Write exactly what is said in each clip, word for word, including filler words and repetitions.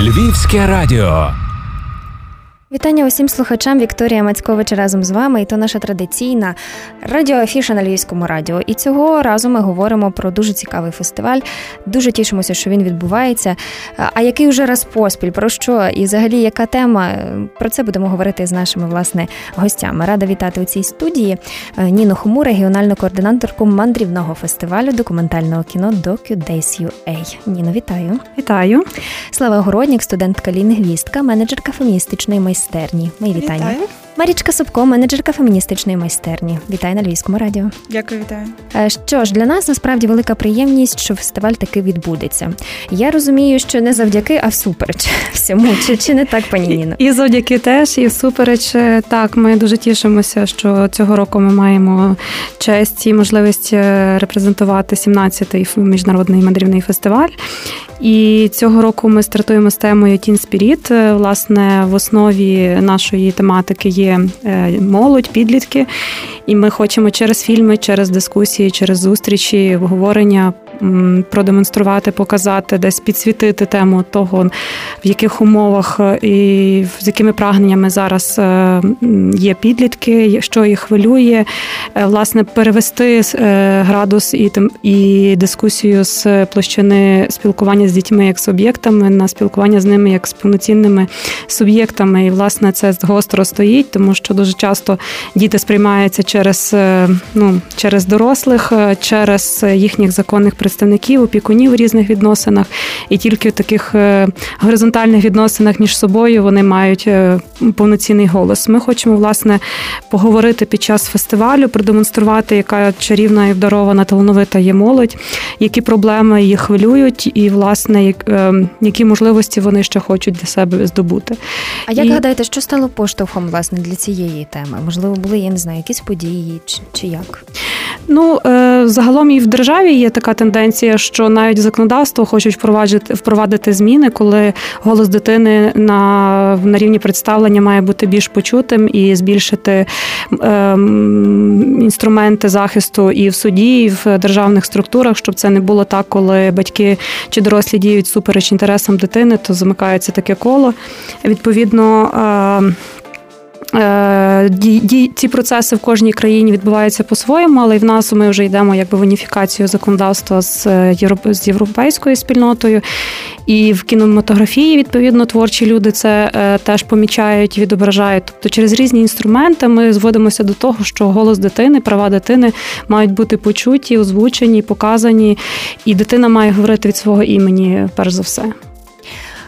Львівське радіо. Вітання усім слухачам. Вікторія Мацьковича разом з вами. І то наша традиційна радіоафіша на Львівському радіо. І цього разу ми говоримо про дуже цікавий фестиваль. Дуже тішимося, що він відбувається. А який вже раз поспіль? Про що? І взагалі, яка тема? Про це будемо говорити з нашими, власне, гостями. Рада вітати у цій студії Ніну Хуму, регіональну координаторку мандрівного фестивалю документального кіно DocuDays ю ей. Ніно, вітаю. Вітаю. Слава Городнік, студентка-лінгвістка, менеджерка феміністичної майстерні. Майстерні. Мої вітання. Вітаю. Марічка Собко, менеджерка феміністичної майстерні. Вітаю на Львівському радіо. Дякую, вітаю. Що ж, для нас насправді велика приємність, що фестиваль таки відбудеться. Я розумію, що не завдяки, а всупереч всьому. Чи, чи не так, пані Ніно? І, і завдяки теж, і всупереч. Так, ми дуже тішимося, що цього року ми маємо честь і можливість репрезентувати сімнадцятий міжнародний мандрівний фестиваль. І цього року ми стартуємо з темою Teen Spirit. Власне, в основі нашої тематики є молодь, підлітки. І ми хочемо через фільми, через дискусії, через зустрічі, обговорення продемонструвати, показати, десь підсвітити тему того, в яких умовах і з якими прагненнями зараз є підлітки, що їх хвилює. Власне, перевести градус і, і дискусію з площини спілкування з дітьми як суб'єктами на спілкування з ними як з повноцінними суб'єктами. І, власне, це гостро стоїть, тому що дуже часто діти сприймаються через, ну, через дорослих, через їхніх законних представників, опікунів у різних відносинах. І тільки в таких горизонтальних відносинах між собою вони мають повноцінний голос. Ми хочемо, власне, поговорити під час фестивалю, продемонструвати, яка чарівна і вдарована, талановита є молодь, які проблеми їх хвилюють і, власне, які можливості вони ще хочуть для себе здобути. А як і... гадаєте, що стало поштовхом, власне, для цієї теми? Можливо, були, я не знаю, якісь події чи, чи як? Ну, загалом і в державі є така тенденція, що навіть законодавство хочуть впровадити, впровадити зміни, коли голос дитини на, на рівні представлення має бути більш почутим і збільшити ем, інструменти захисту і в суді, і в державних структурах, щоб це не було так, коли батьки чи дорослі діють супереч інтересам дитини, то замикається таке коло. Відповідно, ем, ці процеси в кожній країні відбуваються по-своєму, але і в нас ми вже йдемо якби в уніфікацію законодавства з європейською спільнотою. І в кінематографії, відповідно, творчі люди це теж помічають, відображають. Тобто через різні інструменти ми зводимося до того, що голос дитини, права дитини мають бути почуті, озвучені, показані, і дитина має говорити від свого імені, перш за все.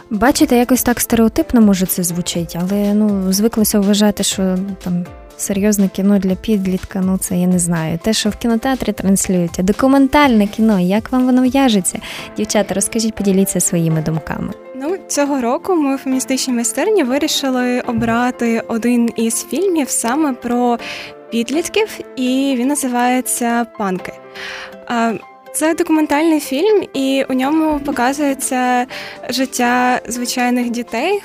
Бачите, якось так стереотипно, може, це звучить, але, ну, звиклося вважати, що там серйозне кіно для підлітка, ну, це я не знаю. Те, що в кінотеатрі транслюють, а документальне кіно, як вам воно в'яжеться? Дівчата, розкажіть, поділіться своїми думками. Ну, цього року ми в феміністичній майстерні вирішили обрати один із фільмів саме про підлітків, і він називається «Панки». Це документальний фільм, і у ньому показується життя звичайних дітей,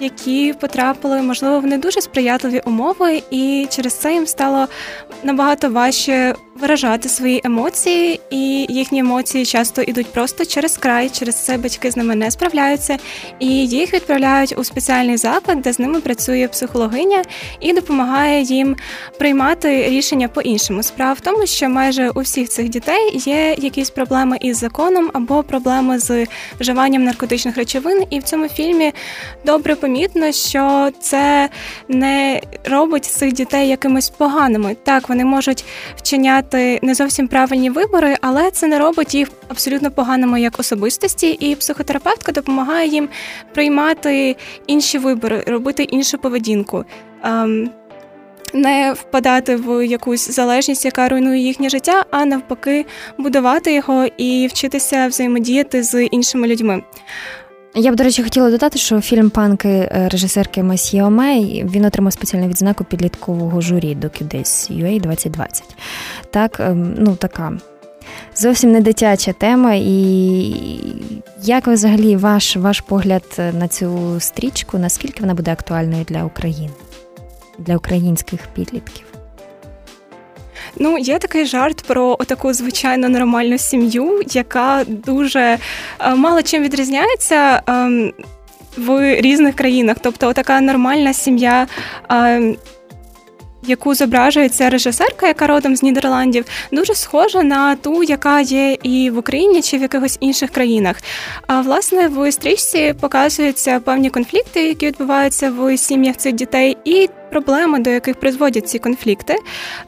які потрапили, можливо, в не дуже сприятливі умови, і через це їм стало набагато важче виражати свої емоції, і їхні емоції часто йдуть просто через край, через це батьки з ними не справляються, і їх відправляють у спеціальний заклад, де з ними працює психологиня і допомагає їм приймати рішення по-іншому. Справа в тому, що майже у всіх цих дітей є якісь проблеми із законом або проблеми з вживанням наркотичних речовин, і в цьому фільмі добре помітно, що це не робить цих дітей якимись поганими. Так, вони можуть вчиняти не зовсім правильні вибори, але це не робить їх абсолютно поганими як особистості, і психотерапевтка допомагає їм приймати інші вибори, робити іншу поведінку, не впадати в якусь залежність, яка руйнує їхнє життя, а навпаки будувати його і вчитися взаємодіяти з іншими людьми. Я б, до речі, хотіла додати, що фільм «Панки» режисерки Масі Оме, він отримав спеціальну відзнаку підліткового журі DocuDays ю ей двадцять двадцять. Так, ну, така зовсім не дитяча тема. І як ви, взагалі, ваш, ваш погляд на цю стрічку, наскільки вона буде актуальною для України, для українських підлітків? Ну, є такий жарт про таку звичайно нормальну сім'ю, яка дуже мало чим відрізняється в різних країнах. Тобто така нормальна сім'я, яку зображує ця режисерка, яка родом з Нідерландів, дуже схожа на ту, яка є і в Україні, чи в якихось інших країнах. А, власне, в стрічці показуються певні конфлікти, які відбуваються в сім'ях цих дітей, і проблеми, до яких призводять ці конфлікти.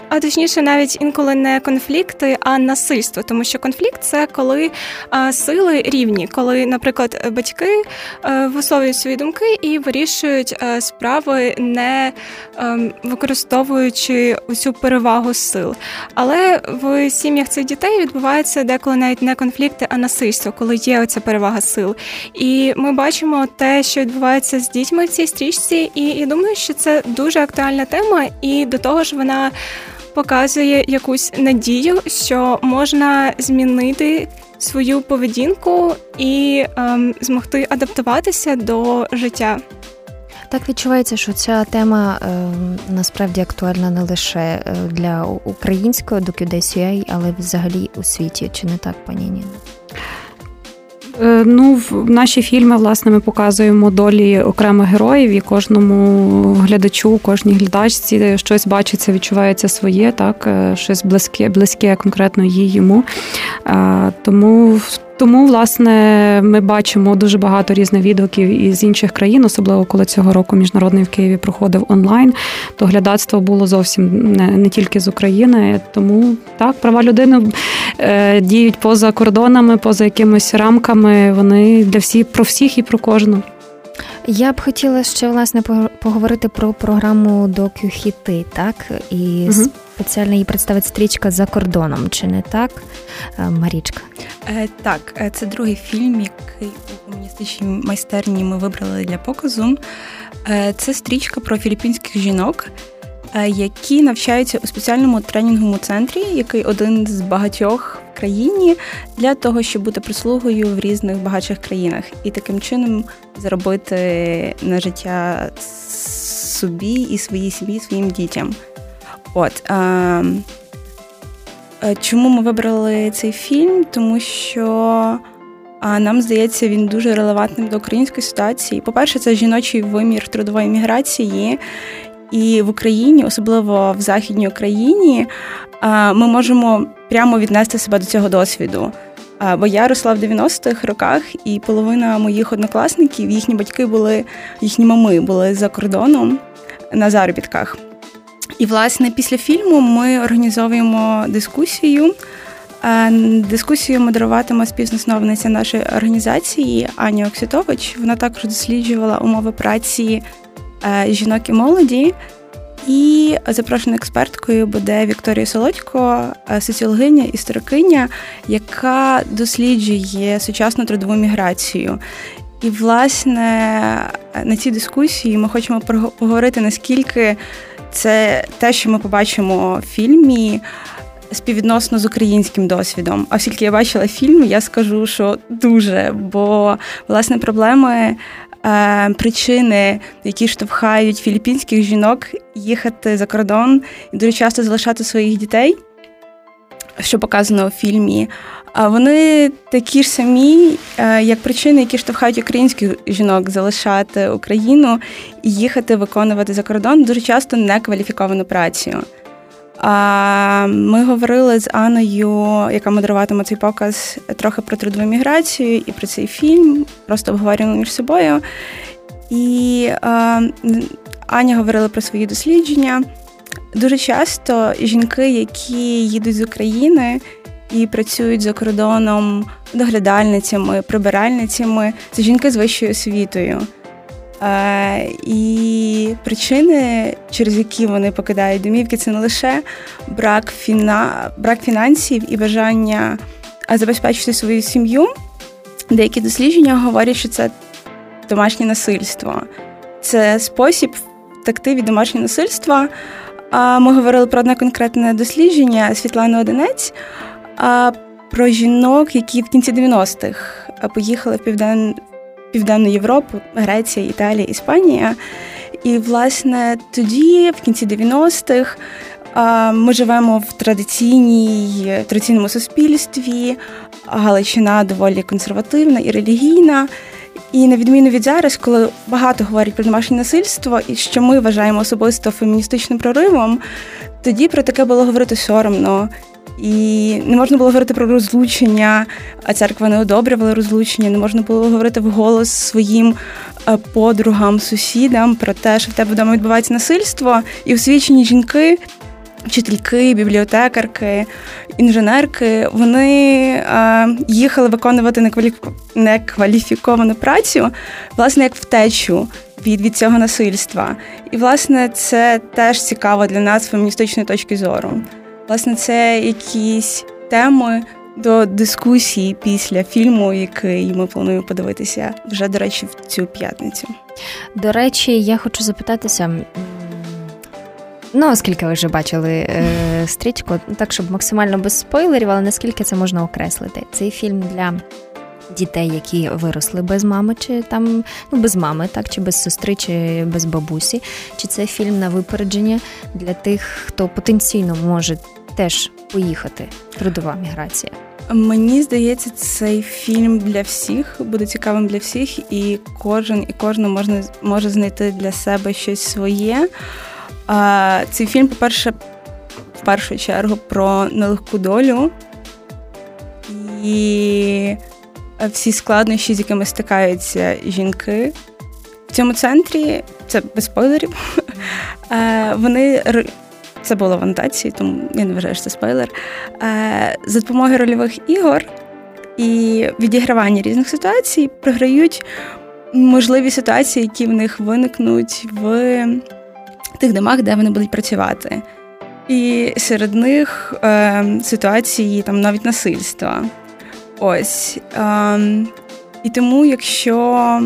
А точніше, навіть інколи не конфлікти, а насильство. Тому що конфлікт – це коли а, сили рівні. Коли, наприклад, батьки а, висловлюють свої думки і вирішують а, справи, не а, використовуючи цю перевагу сил. Але в сім'ях цих дітей відбувається деколи навіть не конфлікти, а насильство, коли є оця перевага сил. І ми бачимо те, що відбувається з дітьми в цій стрічці, і я думаю, що це дуже Дуже актуальна тема, і до того ж вона показує якусь надію, що можна змінити свою поведінку і ем, змогти адаптуватися до життя. Так відчувається, що ця тема е, насправді актуальна не лише для українського DocuDays ю ей, але взагалі у світі. Чи не так, пані Ніна? Ну, в наші фільми, власне, ми показуємо долі окремих героїв, і кожному глядачу, кожній глядачці щось бачиться, відчувається своє, так, щось близьке, близьке конкретно їй, йому. Тому, тому, власне, ми бачимо дуже багато різних відгуків із інших країн, особливо коли цього року міжнародний в Києві проходив онлайн, то глядацтво було зовсім не, не тільки з України. Тому, так, права людини діють поза кордонами, поза якимись рамками, вони для всіх, про всіх і про кожну. Я б хотіла ще, власне, поговорити про програму «Докюхіти», так? І угу. спеціально її представить стрічка «За кордоном», чи не так, Марічка? Е, так, це другий фільм, який у гуманістичній майстерні ми вибрали для показу. Е, це стрічка про філіппінських жінок, які навчаються у спеціальному тренінговому центрі, який один з багатьох в країні, для того, щоб бути прислугою в різних багатших країнах. І таким чином заробити на життя собі і своїй сім'ї, своїм дітям. От. А, чому ми вибрали цей фільм? Тому що а нам здається, він дуже релевантним до української ситуації. По-перше, це жіночий вимір трудової міграції. І в Україні, особливо в Західній Україні, ми можемо прямо віднести себе до цього досвіду. Бо я росла в дев'яностих роках, і половина моїх однокласників, їхні батьки були, їхні мами були за кордоном на заробітках. І, власне, після фільму ми організовуємо дискусію. Дискусію модеруватиме співзасновниця нашої організації Аня Оксітович. Вона також досліджувала умови праці жінок і молоді. І запрошеною експерткою буде Вікторія Солодько, соціологиня, історикиня, яка досліджує сучасну трудову міграцію. І, власне, на цій дискусії ми хочемо поговорити, наскільки це те, що ми побачимо в фільмі, співвідносно з українським досвідом. А оскільки я бачила фільм, я скажу, що дуже, бо, власне, проблеми, причини, які штовхають філіппінських жінок їхати за кордон і дуже часто залишати своїх дітей, що показано у фільмі, вони такі ж самі, як причини, які штовхають українських жінок залишати Україну і їхати виконувати за кордон дуже часто некваліфіковану працю. Ми говорили з Аною, яка модеруватиме цей показ, трохи про трудову міграцію і про цей фільм, просто обговорюємо між собою. І Аня говорила про свої дослідження. Дуже часто жінки, які їдуть з України і працюють за кордоном доглядальницями, прибиральницями, це жінки з вищою освітою. І причини, через які вони покидають домівки, це не лише брак, фіна... брак фінансів і бажання забезпечити свою сім'ю. Деякі дослідження говорять, що це домашнє насильство. Це спосіб втекти від домашнього насильства. Ми говорили про одне конкретне дослідження Світлани Одинець, про жінок, які в кінці дев'яностих поїхали в Південну Південну Європу, Греція, Італія, Іспанія. І, власне, тоді, в кінці дев'яностих, Ми живемо в традиційній, традиційному суспільстві. Галичина доволі консервативна і релігійна. І на відміну від зараз, коли багато говорять про домашнє насильство, і що ми вважаємо особисто феміністичним проривом, тоді про таке було говорити соромно. І не можна було говорити про розлучення, а церква не одобрювала розлучення, не можна було говорити вголос своїм подругам, сусідам про те, що в тебе вдома відбувається насильство. І освічені жінки, вчительки, бібліотекарки, інженерки, вони їхали виконувати некваліфіковану працю, власне, як втечу від, від цього насильства. І, власне, це теж цікаво для нас з феміністичної точки зору. Власне, це якісь теми до дискусії після фільму, який ми плануємо подивитися вже, до речі, в цю п'ятницю. До речі, я хочу запитатися, ну, оскільки ви вже бачили е, стрічку, так, щоб максимально без спойлерів, але наскільки це можна окреслити? Цей фільм для дітей, які виросли без мами, чи там, ну, без мами, так, чи без сестри, чи без бабусі, чи це фільм на випередження для тих, хто потенційно може теж поїхати, трудова міграція? Мені здається, цей фільм для всіх, буде цікавим для всіх, і кожен і кожна можна, може знайти для себе щось своє. А цей фільм, по-перше, в першу чергу, про нелегку долю і всі складнощі, з якими стикаються жінки. В цьому центрі, це без спойлерів, вони, це було в анотації, тому я не вважаю, що це спойлер, за допомогою рольових ігор і відігравання різних ситуацій програють можливі ситуації, які в них виникнуть в тих домах, де вони будуть працювати. І серед них е, ситуації, там, навіть насильства. Ось. Е, і тому, якщо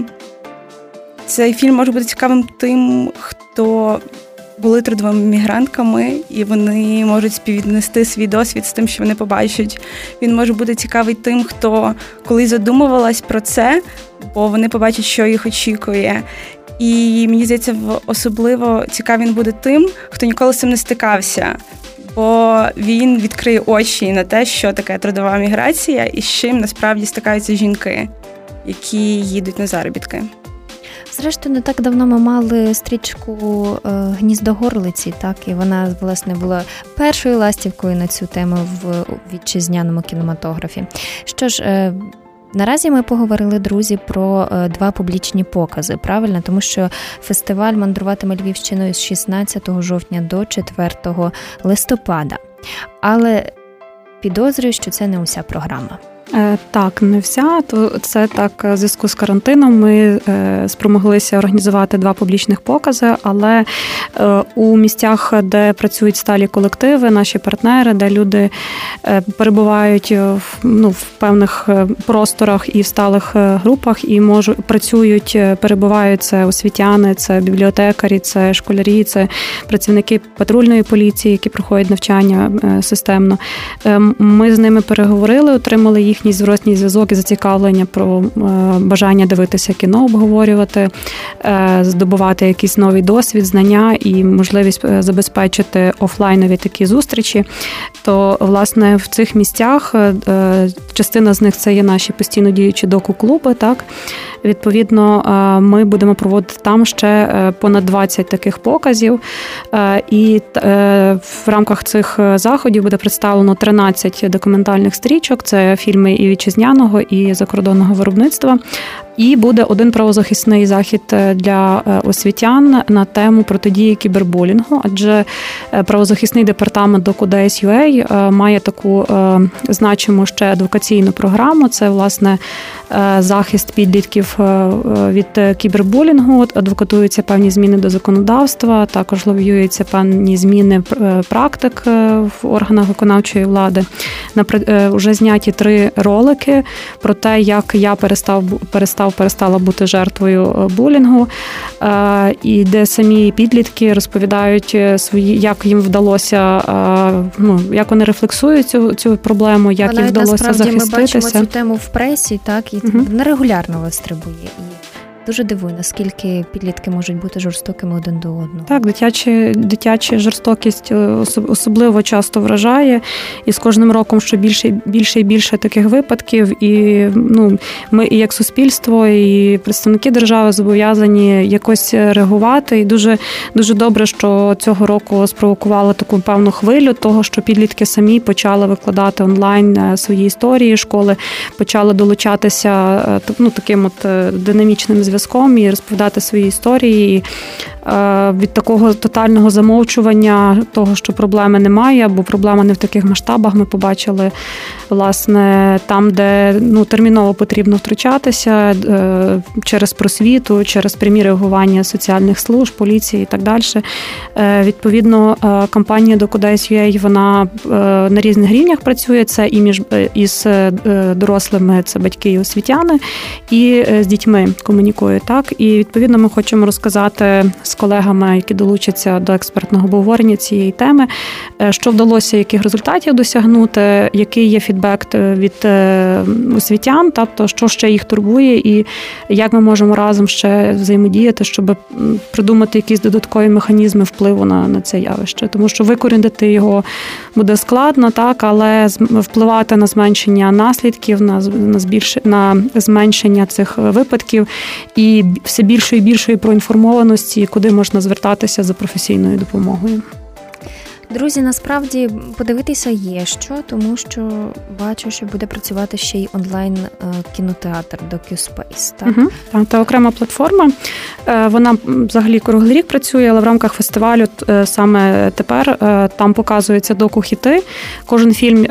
цей фільм може бути цікавим тим, хто були трудовими мігрантками, і вони можуть співвіднести свій досвід з тим, що вони побачать. Він може бути цікавий тим, хто колись задумувалась про це, бо вони побачать, що їх очікує. І мені здається, особливо цікавий він буде тим, хто ніколи з цим не стикався, бо він відкриє очі на те, що таке трудова міграція і з чим насправді стикаються жінки, які їдуть на заробітки. Зрештою, не так давно ми мали стрічку «Гніздогорлиці», так, і вона, власне, була першою ластівкою на цю тему в вітчизняному кінематографі. Що ж, наразі ми поговорили, друзі, про два публічні покази, правильно? Тому що фестиваль мандруватиме Львівщиною з шістнадцятого жовтня до четвертого листопада. Але підозрюю, що це не уся програма. Так, не вся. То це так, в зв'язку з карантином ми спромоглися організувати два публічних покази, але у місцях, де працюють сталі колективи, наші партнери, де люди перебувають в, ну, в певних просторах і в сталих групах, і можуть, працюють, перебувають, це освітяни, це бібліотекарі, це школярі, це працівники патрульної поліції, які проходять навчання системно. Ми з ними переговорили, отримали їх їхній зворотній зв'язок і зацікавлення про бажання дивитися кіно, обговорювати, здобувати якийсь новий досвід, знання і можливість забезпечити офлайнові такі зустрічі. То, власне, в цих місцях частина з них – це є наші постійно діючі доку-клуби, так? Відповідно, ми будемо проводити там ще понад двадцять таких показів, і в рамках цих заходів буде представлено тринадцять документальних стрічок, це фільми і вітчизняного, і закордонного виробництва. І буде один правозахисний захід для освітян на тему протидії кібербулінгу, адже правозахисний департамент DocuDays ю ей має таку значиму ще адвокаційну програму. Це, власне, захист підлітків від кібербулінгу, адвокатуються певні зміни до законодавства, також лобіюються певні зміни практик в органах виконавчої влади. Вже зняті три ролики про те, як я перестав перестав перестала бути жертвою булінгу, і де самі підлітки розповідають свої, як їм вдалося, ну, як вони рефлексують цю, цю проблему, як але їм вдалося насправді захиститися. Ми бачимо цю тему в пресі, так, і угу. Нерегулярно вистрибує. Дуже дивує, наскільки підлітки можуть бути жорстокими один до одного. Так, дитяча, дитяча жорстокість особливо часто вражає. І з кожним роком, що більше, більше і більше таких випадків. І ну, ми і як суспільство, і представники держави зобов'язані якось реагувати. І дуже, дуже добре, що цього року спровокувало таку певну хвилю того, що підлітки самі почали викладати онлайн свої історії, школи почали долучатися ну, таким от динамічним зв'язком. Зв'язком і розповідати свої історії. Від такого тотального замовчування того, що проблеми немає, або проблема не в таких масштабах, ми побачили, власне, там, де ну, терміново потрібно втручатися через просвіту, через прямі реагування соціальних служб, поліції і так далі. Відповідно, кампанія DocuDays ю ей, вона на різних рівнях працює, це і між із дорослими, це батьки і освітяни, і з дітьми комунікує, так? І, відповідно, ми хочемо розказати з колегами, які долучаться до експертного обговорення цієї теми, що вдалося, яких результатів досягнути, який є фідбек від освітян, тобто що ще їх турбує і як ми можемо разом ще взаємодіяти, щоб придумати якісь додаткові механізми впливу на, на це явище. Тому що викорінити його буде складно, так, але впливати на зменшення наслідків, на, на, збільш... на зменшення цих випадків і все більшої і більшої проінформованості, куди можна звертатися за професійною допомогою. Друзі, насправді подивитися є що, тому що бачу, що буде працювати ще й онлайн-кінотеатр DocuSpace. Так? Угу. Та, та окрема платформа, вона взагалі круглий рік працює, але в рамках фестивалю саме тепер там показуються доку-хіти. Кожен фільм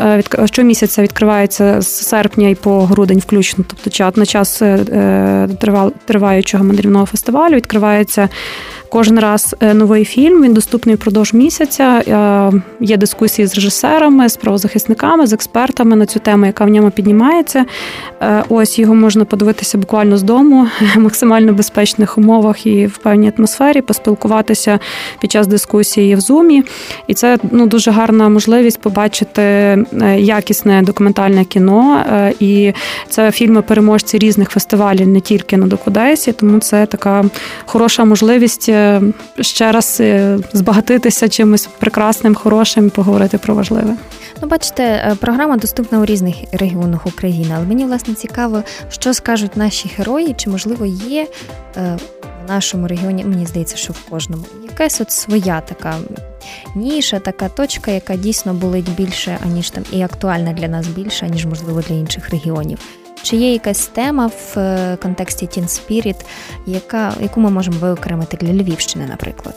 щомісяця відкривається з серпня і по грудень включно, тобто на час триваючого мандрівного фестивалю відкривається кожен раз новий фільм, він доступний впродовж місяця, є дискусії з режисерами, з правозахисниками, з експертами на цю тему, яка в ньому піднімається. Ось його можна подивитися буквально з дому, в максимально безпечних умовах і в певній атмосфері, поспілкуватися під час дискусії в Zoom. І це ну, дуже гарна можливість побачити якісне документальне кіно. І це фільми-переможці різних фестивалів, не тільки на DocuDays, тому це така хороша можливість ще раз збагатитися чимось прекрасним, хорошим і поговорити про важливе. Ну, бачите, програма доступна у різних регіонах України, але мені, власне, цікаво, що скажуть наші герої, чи, можливо, є в нашому регіоні, мені здається, що в кожному, якась от своя така ніша, така точка, яка дійсно болить більше, аніж там, і актуальна для нас більше, аніж, можливо, для інших регіонів. Чи є якась тема в контексті Teen Spirit, яка, яку ми можемо виокремити для Львівщини, наприклад?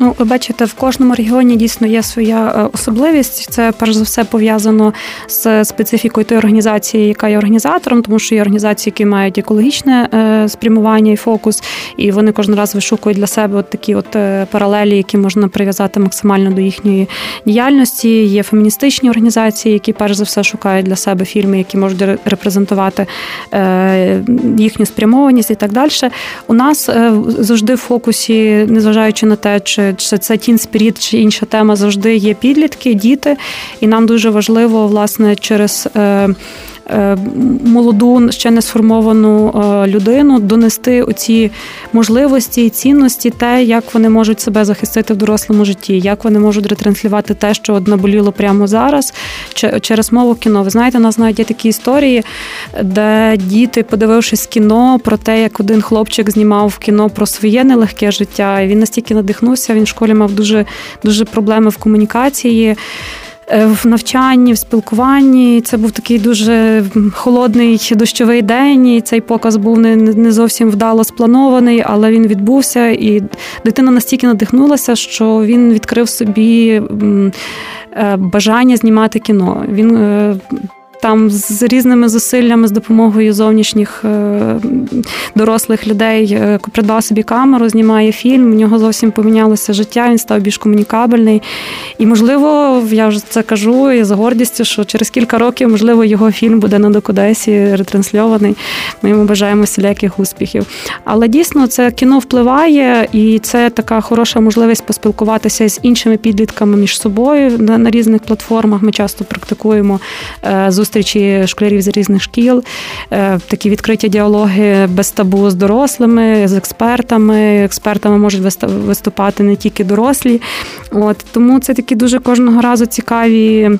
Ну, ви бачите, в кожному регіоні дійсно є своя особливість. Це, перш за все, пов'язано з специфікою тої організації, яка є організатором, тому що є організації, які мають екологічне спрямування і фокус, і вони кожен раз вишукують для себе от такі от паралелі, які можна прив'язати максимально до їхньої діяльності. Є феміністичні організації, які, перш за все, шукають для себе фільми, які можуть репрезентувати їхню спрямованість і так далі. У нас завжди в фокусі, незважаючи на те, Чи, чи це Teen Spirit, чи інша тема, завжди є підлітки, діти. І нам дуже важливо, власне, через е, е, молоду, ще не сформовану е, людину донести оці можливості і цінності, те, як вони можуть себе захистити в дорослому житті, як вони можуть ретранслювати те, що наболіло прямо зараз, чи, через мову кіно. Ви знаєте, у нас навіть є такі історії, де діти, подивившись кіно, про те, як один хлопчик знімав в кіно про своє нелегке життя, і він настільки надихнувся, Він в школі мав дуже, дуже проблеми в комунікації, в навчанні, в спілкуванні. Це був такий дуже холодний дощовий день, і цей показ був не, не зовсім вдало спланований, але він відбувся, і дитина настільки надихнулася, що він відкрив собі бажання знімати кіно. Він... Там з різними зусиллями, з допомогою зовнішніх дорослих людей придбав собі камеру, знімає фільм, в нього зовсім помінялося життя, він став більш комунікабельний. І, можливо, я вже це кажу і з гордістю, що через кілька років, можливо, його фільм буде на DocuDays ретрансльований. Ми йому бажаємо всіляких успіхів. Але дійсно це кіно впливає, і це така хороша можливість поспілкуватися з іншими підлітками між собою на, на різних платформах. Ми часто практикуємо зустрічі зустрічі школярів з різних шкіл, такі відкриті діалоги без табу з дорослими, з експертами. Експертами можуть виступати не тільки дорослі. От, тому це такі дуже кожного разу цікаві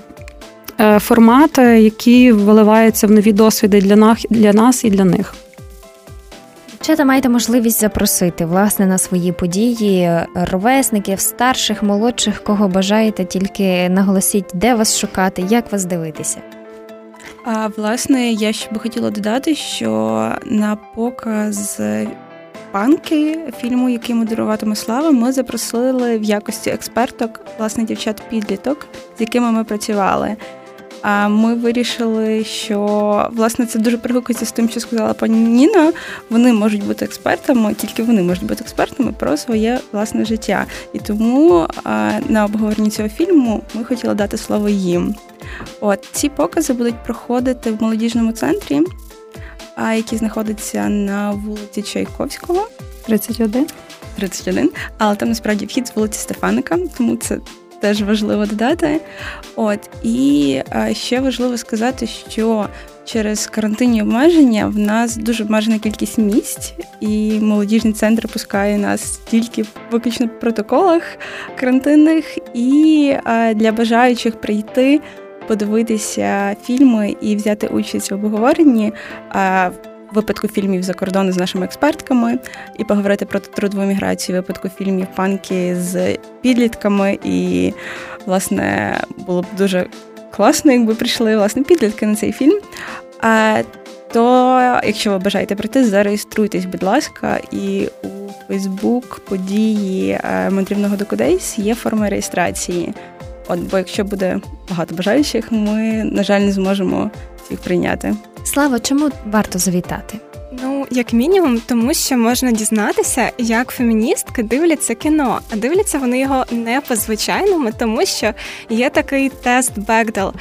формати, які виливаються в нові досвіди для нас, для нас і для них. Дівчата, маєте можливість запросити, власне, на свої події ровесників, старших, молодших, кого бажаєте, тільки наголосіть, де вас шукати, як вас дивитися. А, власне, я ще би хотіла додати, що на показ «Панки» фільму, який модеруватиме Слава, ми запросили в якості експерток, власне, дівчат-підліток, з якими ми працювали. А ми вирішили, що, власне, це дуже перекликається з тим, що сказала пані Ніна, вони можуть бути експертами, тільки вони можуть бути експертами про своє власне життя. І тому на обговоренні цього фільму ми хотіли дати слово їм. От, ці покази будуть проходити в молодіжному центрі, який знаходиться на вулиці Чайковського. тридцять один. тридцять один. Але там, насправді, вхід з вулиці Стефаника, тому це теж важливо додати. От, і ще важливо сказати, що через карантинні обмеження в нас дуже обмежена кількість місць, і молодіжний центр пускає нас тільки виключно в протоколах карантинних, і для бажаючих прийти, подивитися фільми і взяти участь в обговоренні випадку фільмів за кордону з нашими експертками і поговорити про трудову міграцію, випадку фільмів «Панки» з підлітками. І, власне, було б дуже класно, якби прийшли, власне, підлітки на цей фільм. А, то, якщо ви бажаєте прийти, зареєструйтесь, будь ласка, і у Facebook події «Мандрівного DocuDays» є форма реєстрації. От, бо якщо буде багато бажаючих, ми, на жаль, не зможемо їх прийняти. Слава, чому варто завітати? Ну, як мінімум, тому що можна дізнатися, як феміністки дивляться кіно. А дивляться вони його не по-звичайному, тому що є такий тест Бехдел.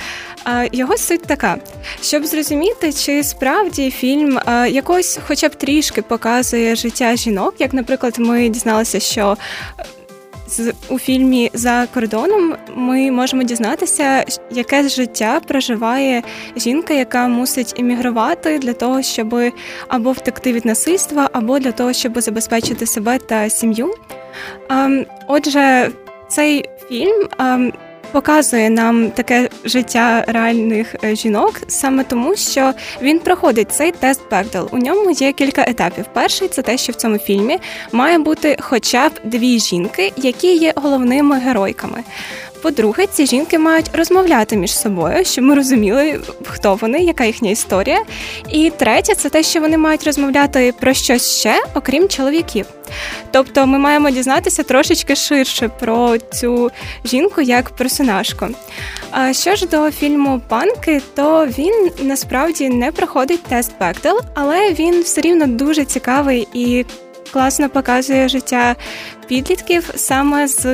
Його суть така, щоб зрозуміти, чи справді фільм якось хоча б трішки показує життя жінок. Як, наприклад, ми дізналися, що у фільмі «За кордоном» ми можемо дізнатися, яке життя проживає жінка, яка мусить емігрувати для того, щоб або втекти від насильства, або для того, щоб забезпечити себе та сім'ю. Отже, цей фільм показує нам таке життя реальних жінок саме тому, що він проходить цей тест Бехдел. У ньому є кілька етапів. Перший – це те, що в цьому фільмі має бути хоча б дві жінки, які є головними геройками. По-друге, ці жінки мають розмовляти між собою, щоб ми розуміли, хто вони, яка їхня історія. І третє – це те, що вони мають розмовляти про щось ще, окрім чоловіків. Тобто ми маємо дізнатися трошечки ширше про цю жінку як персонажку. А що ж до фільму «Панки», то він насправді не проходить тест Бехдел, але він все рівно дуже цікавий і класно показує життя підлітків саме з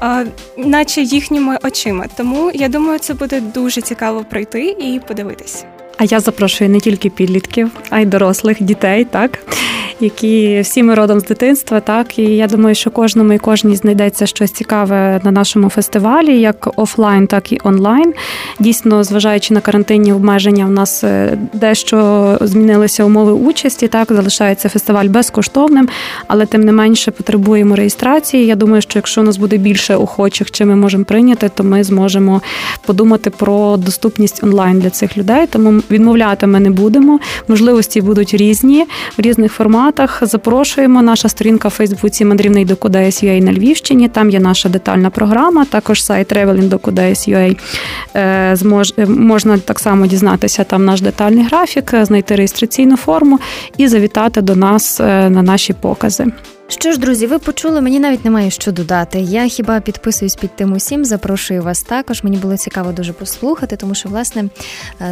а, наче їхніми очима. Тому, я думаю, це буде дуже цікаво прийти і подивитись. А я запрошую не тільки підлітків, а й дорослих, дітей, так? Які всі ми родом з дитинства, так? І я думаю, що кожному і кожній знайдеться щось цікаве на нашому фестивалі, як офлайн, так і онлайн. Дійсно, зважаючи на карантинні обмеження, в нас дещо змінилися умови участі, так? Залишається фестиваль безкоштовним, але тим не менше потребуємо реєстрації. Я думаю, що якщо у нас буде більше охочих, чим ми можемо прийняти, то ми зможемо подумати про доступність онлайн для цих людей, тому відмовляти ми не будемо. Можливості будуть різні, в різних форматах. Запрошуємо. Наша сторінка в Фейсбуці mandrivnydokudae.ua на Львівщині. Там є наша детальна програма. Також сайт travelindokudae.ua. Можна так само дізнатися там наш детальний графік, знайти реєстраційну форму і завітати до нас на наші покази. Що ж, друзі, ви почули, мені навіть немає що додати. Я хіба підписуюсь під тим усім, запрошую вас також. Мені було цікаво дуже послухати, тому що, власне,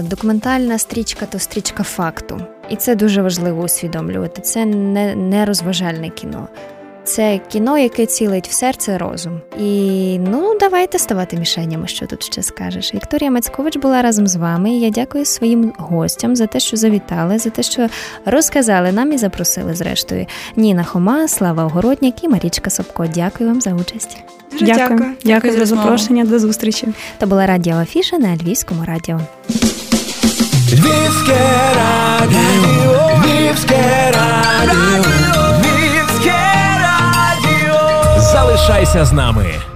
документальна стрічка – то стрічка факту. І це дуже важливо усвідомлювати. Це не, не розважальне кіно. Це кіно, яке цілить в серце розум. І, ну, давайте ставати мішенями, що тут ще скажеш. Вікторія Мацькович була разом з вами. Я дякую своїм гостям за те, що завітали, за те, що розказали нам і запросили, зрештою. Ніна Хума, Слава Городнік і Марічка Собко. Дякую вам за участь. Дуже дякую. Дякую, дякую за запрошення. До зустрічі. Це була радіоафіша на Львівському радіо. Львівське радіо, Львівське радіо, Львівське радіо. Залишайся з нами.